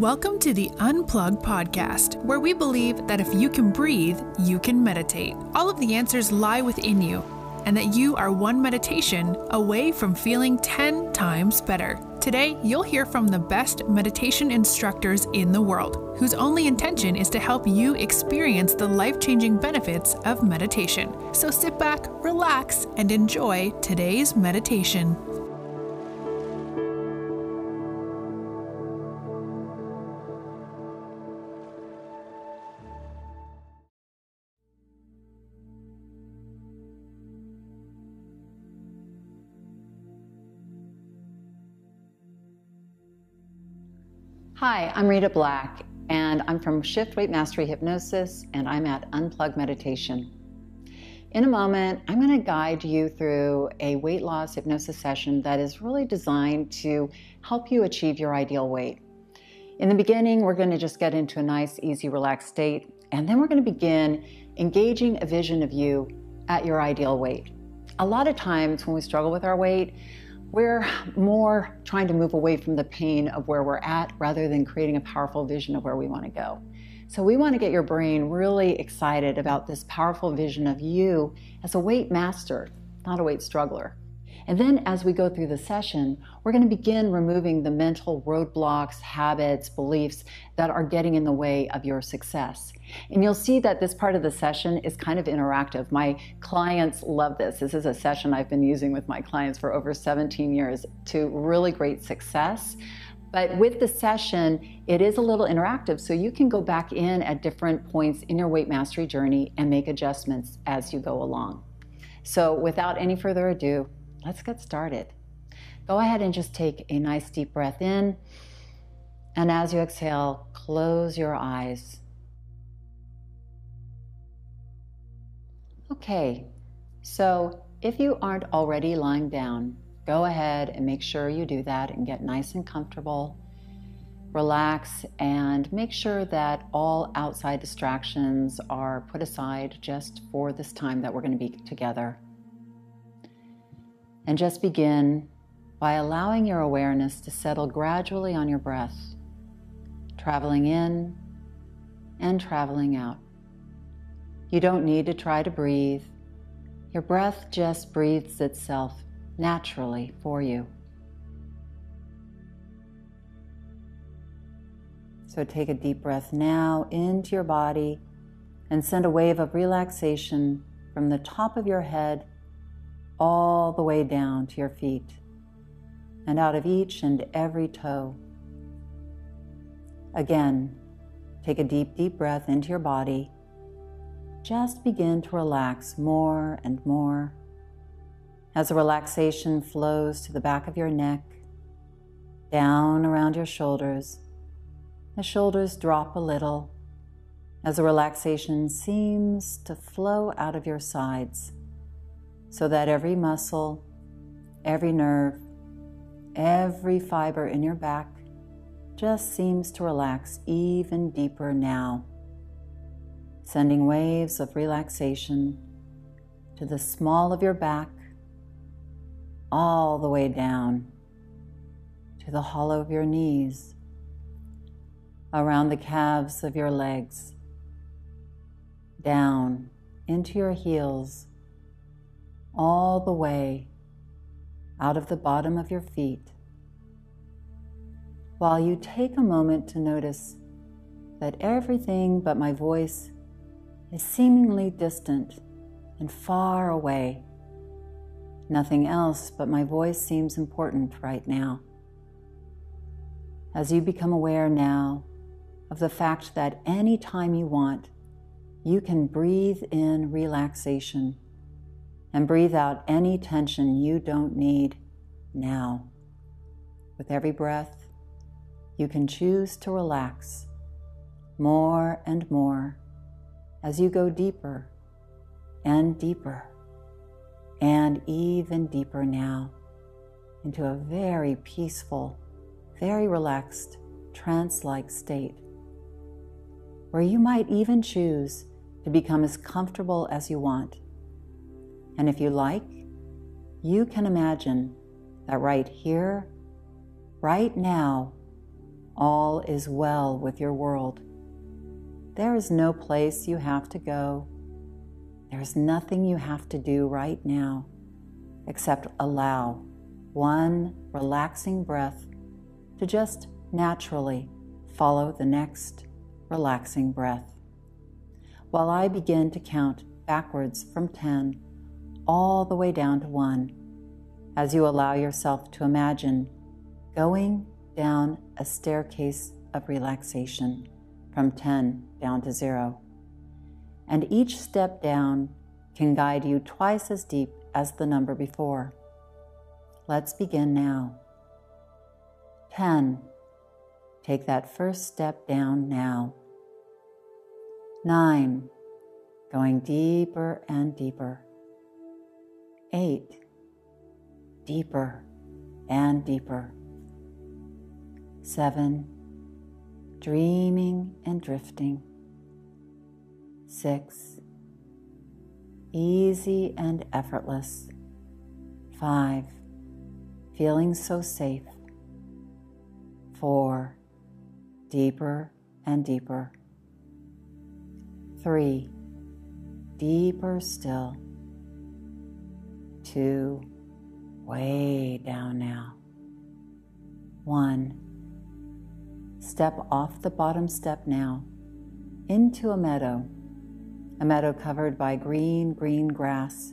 Welcome to the Unplug podcast, where we believe that if you can breathe, you can meditate. All of the answers lie within you, and that you are one meditation away from feeling 10 times better. Today, you'll hear from the best meditation instructors in the world, whose only intention is to help you experience the life-changing benefits of meditation. So sit back, relax, and enjoy today's meditation. Hi, I'm Rita Black, and I'm from Shift Weight Mastery Hypnosis, and I'm at Unplug Meditation. In a moment, I'm going to guide you through a weight loss hypnosis session that is really designed to help you achieve your ideal weight. In the beginning, we're going to just get into a nice, easy, relaxed state, and then we're going to begin engaging a vision of you at your ideal weight. A lot of times when we struggle with our weight, we're more trying to move away from the pain of where we're at rather than creating a powerful vision of where we want to go. So we want to get your brain really excited about this powerful vision of you as a weight master, not a weight struggler. And then as we go through the session, we're going to begin removing the mental roadblocks, habits, beliefs that are getting in the way of your success. And you'll see that this part of the session is kind of interactive. My clients love this. This is a session I've been using with my clients for over 17 years to really great success. But with the session, it is a little interactive, so you can go back in at different points in your weight mastery journey and make adjustments as you go along. So without any further ado, let's get started. Go ahead and just take a nice deep breath in. And as you exhale, close your eyes. Okay, so if you aren't already lying down, go ahead and make sure you do that and get nice and comfortable. Relax and make sure that all outside distractions are put aside just for this time that we're going to be together. And just begin by allowing your awareness to settle gradually on your breath, traveling in and traveling out. You don't need to try to breathe. Your breath just breathes itself naturally for you. So take a deep breath now into your body and send a wave of relaxation from the top of your head all the way down to your feet and out of each and every toe. Again, take a deep, deep breath into your body. Just begin to relax more and more as the relaxation flows to the back of your neck, down around your shoulders. The shoulders drop a little as the relaxation seems to flow out of your sides, so that every muscle, every nerve, every fiber in your back just seems to relax even deeper now, sending waves of relaxation to the small of your back, all the way down to the hollow of your knees, around the calves of your legs, down into your heels, all the way out of the bottom of your feet, while you take a moment to notice that everything but my voice is seemingly distant and far away. Nothing else but my voice seems important right now. As you become aware now of the fact that any time you want, you can breathe in relaxation and breathe out any tension you don't need now. With every breath, you can choose to relax more and more as you go deeper and deeper and even deeper now into a very peaceful, very relaxed, trance-like state, where you might even choose to become as comfortable as you want. And if you like, you can imagine that right here, right now, All is well with your world. There is no place you have to go. There is nothing you have to do right now except allow one relaxing breath to just naturally follow the next relaxing breath. While I begin to count backwards from 10 all the way down to 1, as you allow yourself to imagine going down a staircase of relaxation from 10 down to 0. And each step down can guide you twice as deep as the number before. Let's begin now. 10. Take that first step down now. 9. Going deeper and deeper. 8. Deeper and deeper. 7. Dreaming and drifting. 6. Easy and effortless. 5. Feeling so safe. 4. Deeper and deeper. 3. Deeper still. 2. Way down now. 1. Step off the bottom step now into a meadow covered by green grass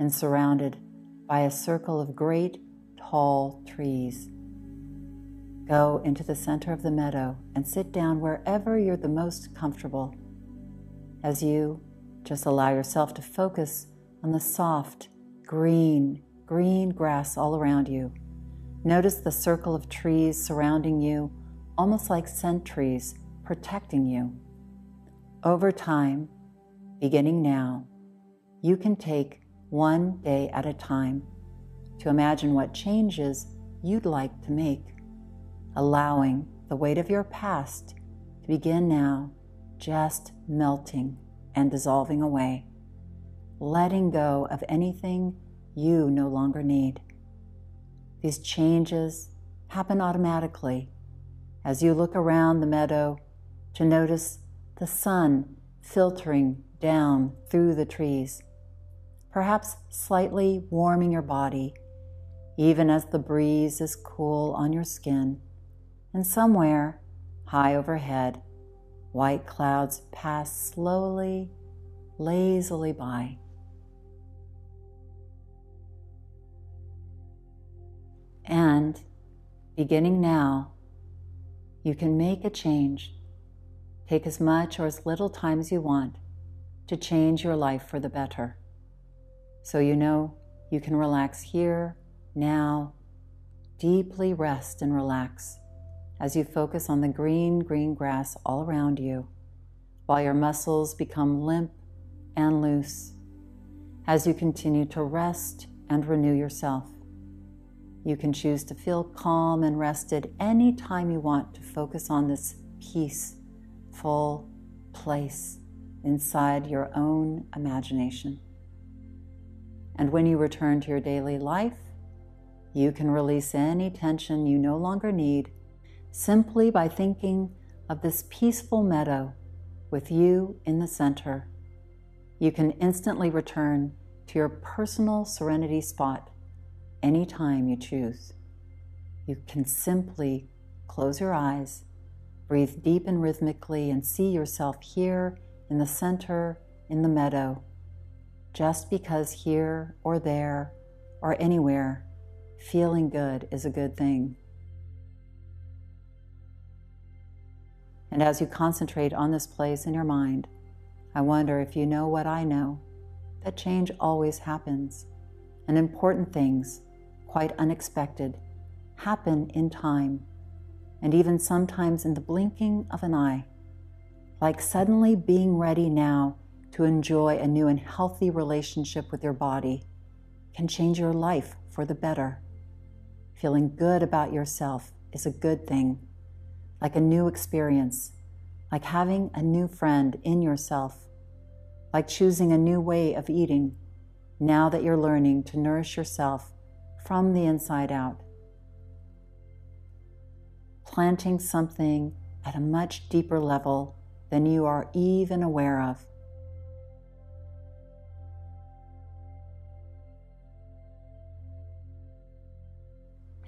and surrounded by a circle of great tall trees. Go into the center of the meadow and sit down wherever you're the most comfortable as you just allow yourself to focus on the soft green grass all around you. Notice the circle of trees surrounding you, almost like sentries protecting you. Over time, beginning now, you can take one day at a time to imagine what changes you'd like to make, allowing the weight of your past to begin now, just melting and dissolving away, letting go of anything you no longer need. These changes happen automatically as you look around the meadow to notice the sun filtering down through the trees, perhaps slightly warming your body, even as the breeze is cool on your skin. And somewhere, high overhead, white clouds pass slowly, lazily by. And, beginning now, you can make a change. Take as much or as little time as you want to change your life for the better. So you know you can relax here, now, deeply rest and relax as you focus on the green grass all around you, while your muscles become limp and loose. As you continue to rest and renew yourself, you can choose to feel calm and rested any time you want to focus on this peaceful place inside your own imagination. And when you return to your daily life, you can release any tension you no longer need simply by thinking of this peaceful meadow with you in the center. You can instantly return to your personal serenity spot anytime you choose. You can simply close your eyes, breathe deep and rhythmically, and see yourself here in the center in the meadow. Just because here or there or anywhere, feeling good is a good thing. And as you concentrate on this place in your mind, I wonder if you know what I know, that change always happens, and important things, quite unexpected, happen in time, and even sometimes in the blinking of an eye, like suddenly being ready now to enjoy a new and healthy relationship with your body can change your life for the better. Feeling good about yourself is a good thing. Like a new experience, like having a new friend in yourself, like choosing a new way of eating, now that you're learning to nourish yourself from the inside out. planting something at a much deeper level than you are even aware of.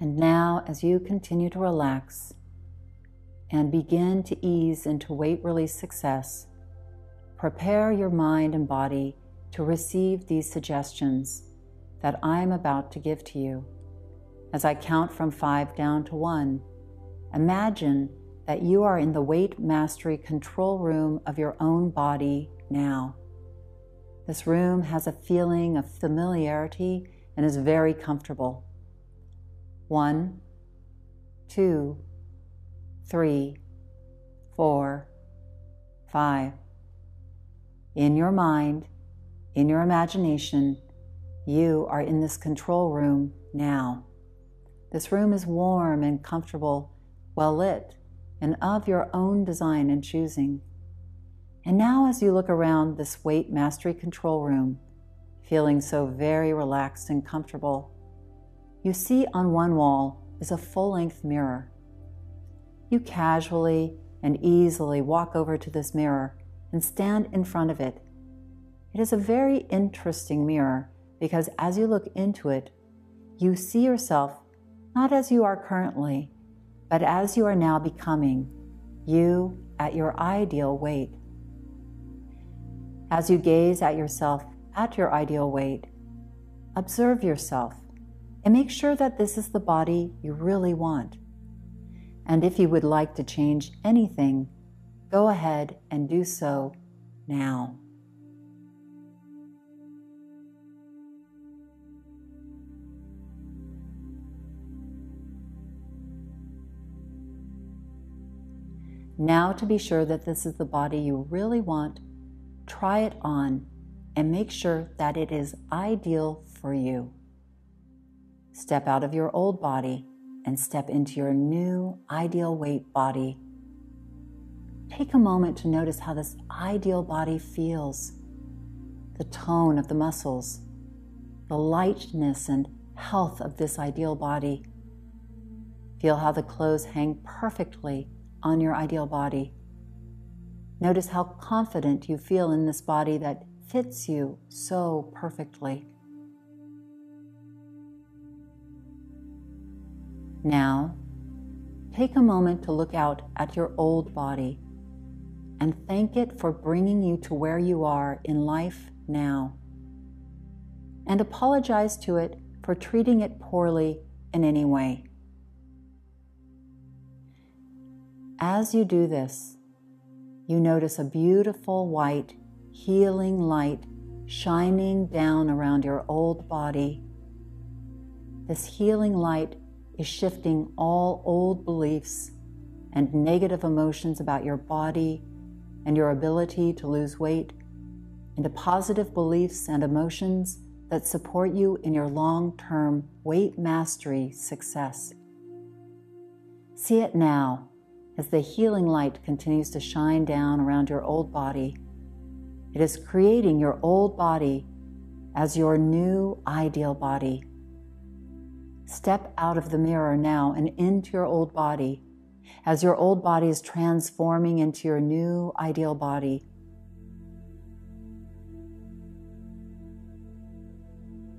And now, as you continue to relax and begin to ease into weight release success, prepare your mind and body to receive these suggestions that I am about to give to you. As I count from 5 down to 1, imagine that you are in the Weight Mastery control room of your own body now. This room has a feeling of familiarity and is very comfortable. 1, 2, 3, 4, 5. In your mind, in your imagination, you are in this control room now. This room is warm and comfortable, well lit, and of your own design and choosing. And now as you look around this Weight Mastery control room, feeling so very relaxed and comfortable, you see on one wall is a full-length mirror. You casually and easily walk over to this mirror and stand in front of it. It is a very interesting mirror because as you look into it, you see yourself not as you are currently, but as you are now becoming, you at your ideal weight. As you gaze at yourself at your ideal weight, observe yourself and make sure that this is the body you really want. And if you would like to change anything, go ahead and do so now. Now, to be sure that this is the body you really want, try it on and make sure that it is ideal for you. Step out of your old body and step into your new ideal weight body. Take a moment to notice how this ideal body feels, the tone of the muscles, the lightness and health of this ideal body. Feel how the clothes hang perfectly on your ideal body. Notice how confident you feel in this body that fits you so perfectly. Now, take a moment to look out at your old body and thank it for bringing you to where you are in life now, and apologize to it for treating it poorly in any way. As you do this, you notice a beautiful white, healing light shining down around your old body. This healing light is shifting all old beliefs and negative emotions about your body and your ability to lose weight into positive beliefs and emotions that support you in your long-term weight mastery success. See it now. As the healing light continues to shine down around your old body, it is creating your old body as your new ideal body. Step out of the mirror now and into your old body, as your old body is transforming into your new ideal body.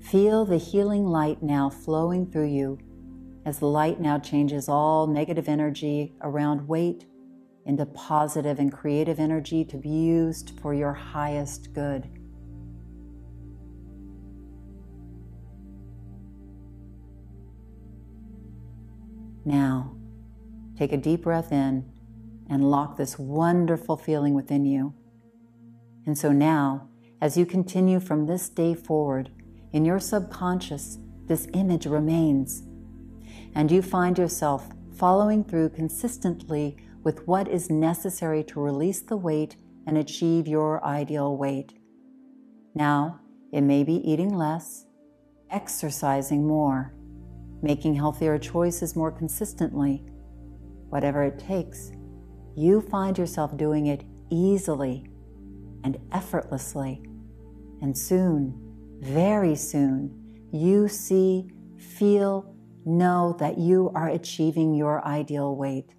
Feel the healing light now flowing through you, as the light now changes all negative energy around weight into positive and creative energy to be used for your highest good. Now, take a deep breath in and lock this wonderful feeling within you. And so now, as you continue from this day forward, in your subconscious, this image remains, and you find yourself following through consistently with what is necessary to release the weight and achieve your ideal weight. Now, it may be eating less, exercising more, making healthier choices more consistently. Whatever it takes, you find yourself doing it easily and effortlessly. And soon, very soon, you see, feel, know that you are achieving your ideal weight.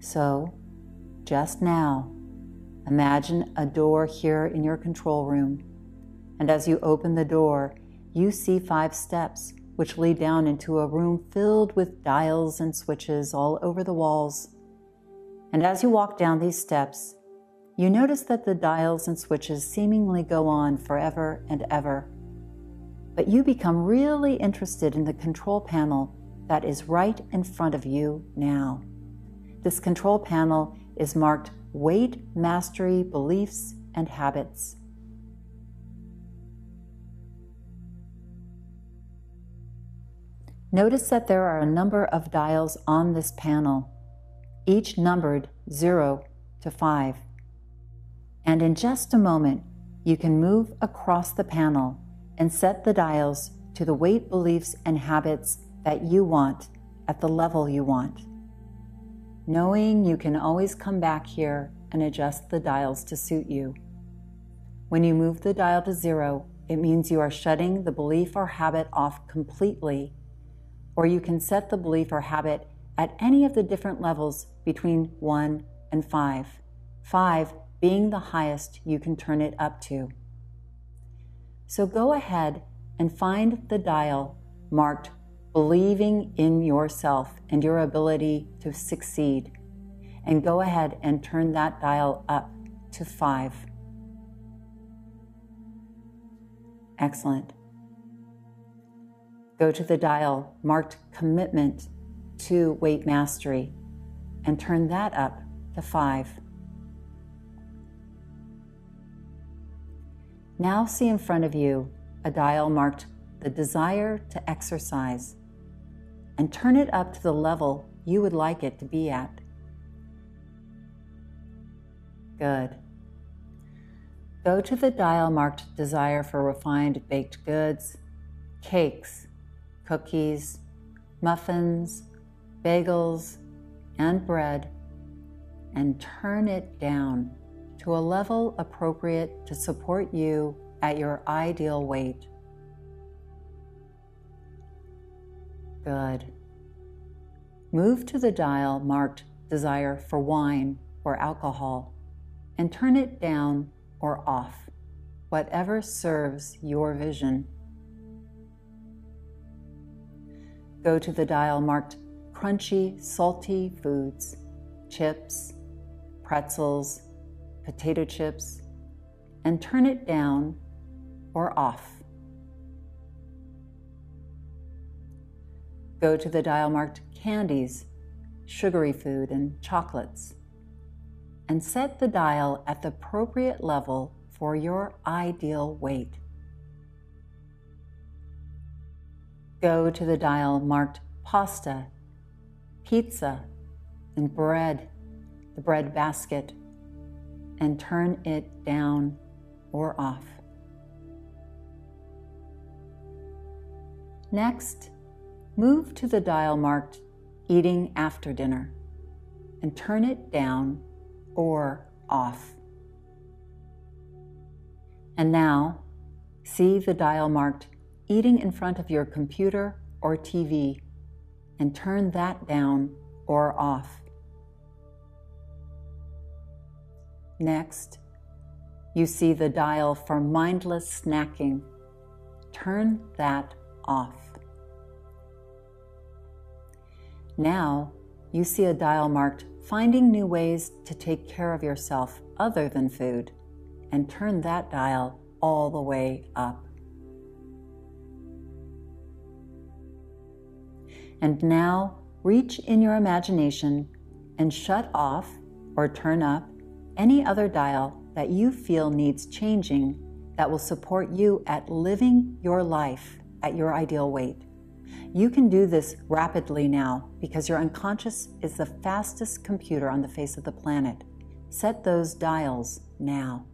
So, just now, imagine a door here in your control room. And as you open the door, you see 5 steps, which lead down into a room filled with dials and switches all over the walls. And as you walk down these steps, you notice that the dials and switches seemingly go on forever and ever. But you become really interested in the control panel that is right in front of you now. This control panel is marked Weight Mastery Beliefs and Habits. Notice that there are a number of dials on this panel, each numbered 0 to 5. And in just a moment, you can move across the panel and set the dials to the weight beliefs and habits that you want at the level you want. Knowing you can always come back here and adjust the dials to suit you. When you move the dial to 0, it means you are shutting the belief or habit off completely. Or you can set the belief or habit at any of the different levels between 1 and 5, 5 being the highest you can turn it up to. So go ahead and find the dial marked Believing in Yourself and Your Ability to Succeed, and go ahead and turn that dial up to 5. Excellent. Go to the dial marked Commitment to Weight Mastery and turn that up to 5. Now see in front of you a dial marked the Desire to Exercise and turn it up to the level you would like it to be at. Good. Go to the dial marked Desire for Refined Baked Goods, Cakes, Cookies, muffins, bagels, and bread, and turn it down to a level appropriate to support you at your ideal weight. Good. Move to the dial marked Desire for Wine or Alcohol and turn it down or off, whatever serves your vision. Go to the dial marked Crunchy, Salty Foods, Chips, Pretzels, Potato Chips, and turn it down or off. Go to the dial marked Candies, Sugary Food, and Chocolates, and set the dial at the appropriate level for your ideal weight. Go to the dial marked Pasta, Pizza, and Bread, the bread basket, and turn it down or off. Next, move to the dial marked Eating After Dinner and turn it down or off. And now, see the dial marked Eating in Front of Your Computer or TV and turn that down or off. Next, you see the dial for Mindless Snacking. Turn that off. Now, you see a dial marked Finding New Ways to Take Care of Yourself Other Than Food and turn that dial all the way up. And now, reach in your imagination and shut off or turn up any other dial that you feel needs changing that will support you at living your life at your ideal weight. You can do this rapidly now because your unconscious is the fastest computer on the face of the planet. Set those dials now.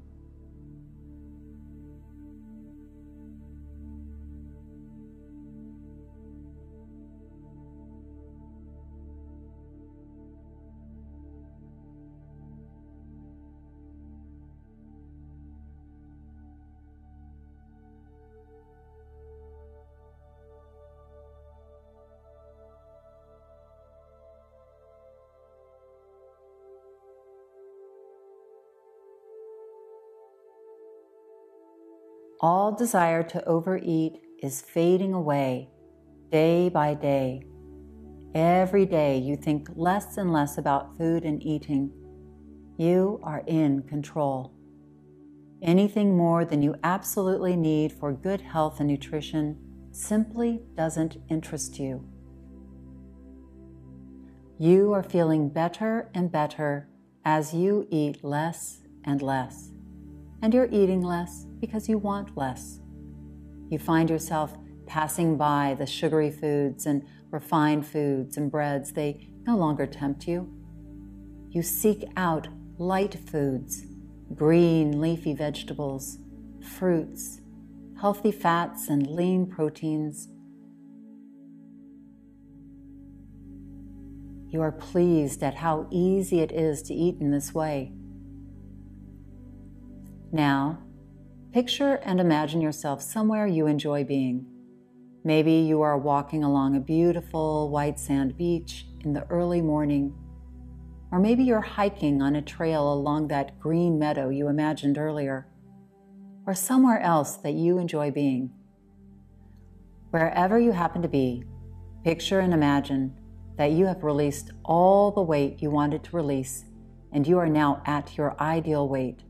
All desire to overeat is fading away day by day. Every day you think less and less about food and eating. You are in control. Anything more than you absolutely need for good health and nutrition simply doesn't interest you. You are feeling better and better as you eat less and less. And you're eating less because you want less. You find yourself passing by the sugary foods and refined foods and breads. They no longer tempt you. You seek out light foods, green leafy vegetables, fruits, healthy fats and lean proteins. You are pleased at how easy it is to eat in this way. Now, picture and imagine yourself somewhere you enjoy being. Maybe you are walking along a beautiful white sand beach in the early morning. Or maybe you're hiking on a trail along that green meadow you imagined earlier. Or somewhere else that you enjoy being. Wherever you happen to be, picture and imagine that you have released all the weight you wanted to release, and you are now at your ideal weight.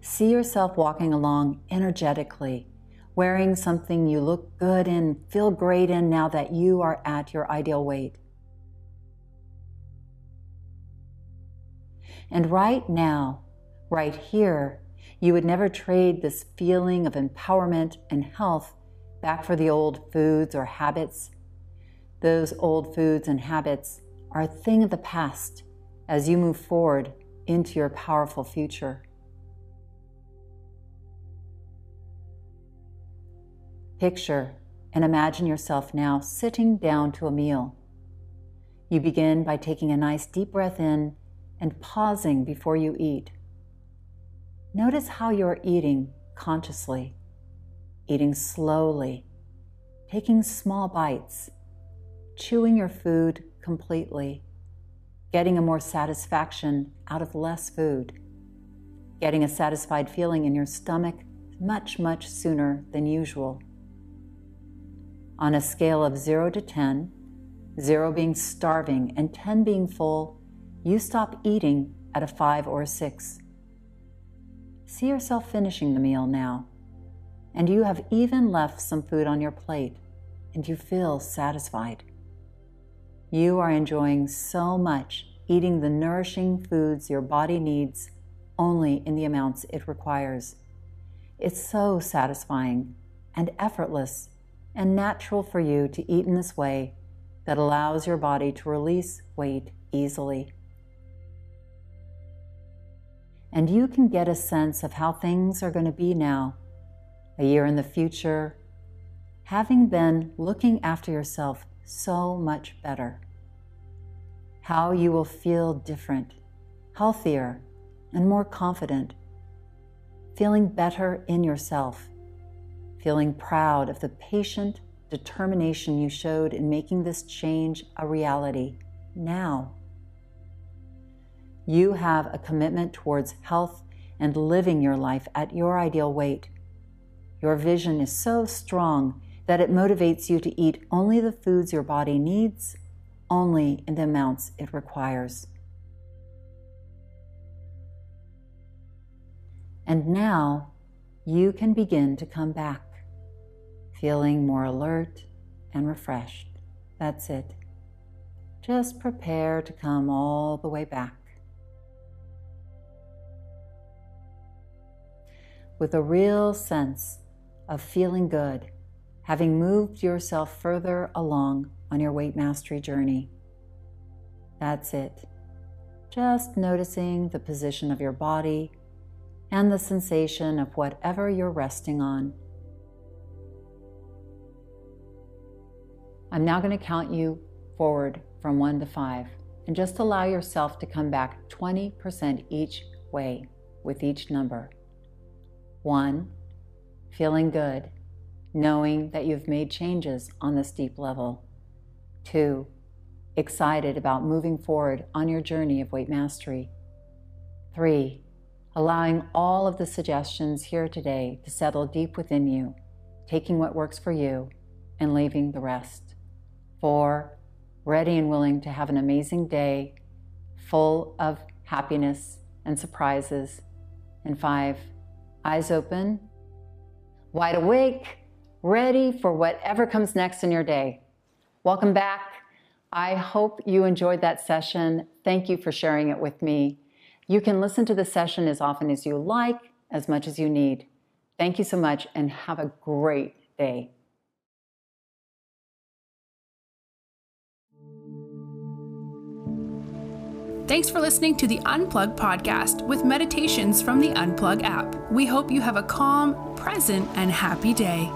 See yourself walking along energetically, wearing something you look good in, feel great in now that you are at your ideal weight. And right now, right here, you would never trade this feeling of empowerment and health back for the old foods or habits. Those old foods and habits are a thing of the past as you move forward into your powerful future. Picture and imagine yourself now sitting down to a meal. You begin by taking a nice deep breath in and pausing before you eat. Notice how you're eating consciously. Eating slowly, taking small bites, chewing your food completely, getting a more satisfaction out of less food, getting a satisfied feeling in your stomach much, much sooner than usual. On a scale of 0 to 10, 0 being starving and 10 being full, you stop eating at a 5 or a 6. See yourself finishing the meal now. And you have even left some food on your plate, and you feel satisfied. You are enjoying so much eating the nourishing foods your body needs only in the amounts it requires. It's so satisfying and effortless and natural for you to eat in this way that allows your body to release weight easily. And you can get a sense of how things are going to be now. A year in the future, having been looking after yourself so much better. How you will feel different, healthier, and more confident. Feeling better in yourself. Feeling proud of the patient determination you showed in making this change a reality now. You have a commitment towards health and living your life at your ideal weight. Your vision is so strong that it motivates you to eat only the foods your body needs, only in the amounts it requires. And now you can begin to come back, feeling more alert and refreshed. That's it. Just prepare to come all the way back. With a real sense of feeling good, having moved yourself further along on your weight mastery journey. That's it. Just noticing the position of your body and the sensation of whatever you're resting on. I'm now going to count you forward from 1 to 5 and just allow yourself to come back 20% each way with each number. 1. Feeling good, knowing that you've made changes on this deep level. 2. Excited about moving forward on your journey of weight mastery. 3. allowing all of the suggestions here today to settle deep within you, taking what works for you and leaving the rest. 4, ready and willing to have an amazing day full of happiness and surprises. And 5, eyes open, wide awake, ready for whatever comes next in your day. Welcome back. I hope you enjoyed that session. Thank you for sharing it with me. You can listen to the session as often as you like, as much as you need. Thank you so much and have a great day. Thanks for listening to the Unplug podcast with meditations from the Unplug app. We hope you have a calm, present, and happy day.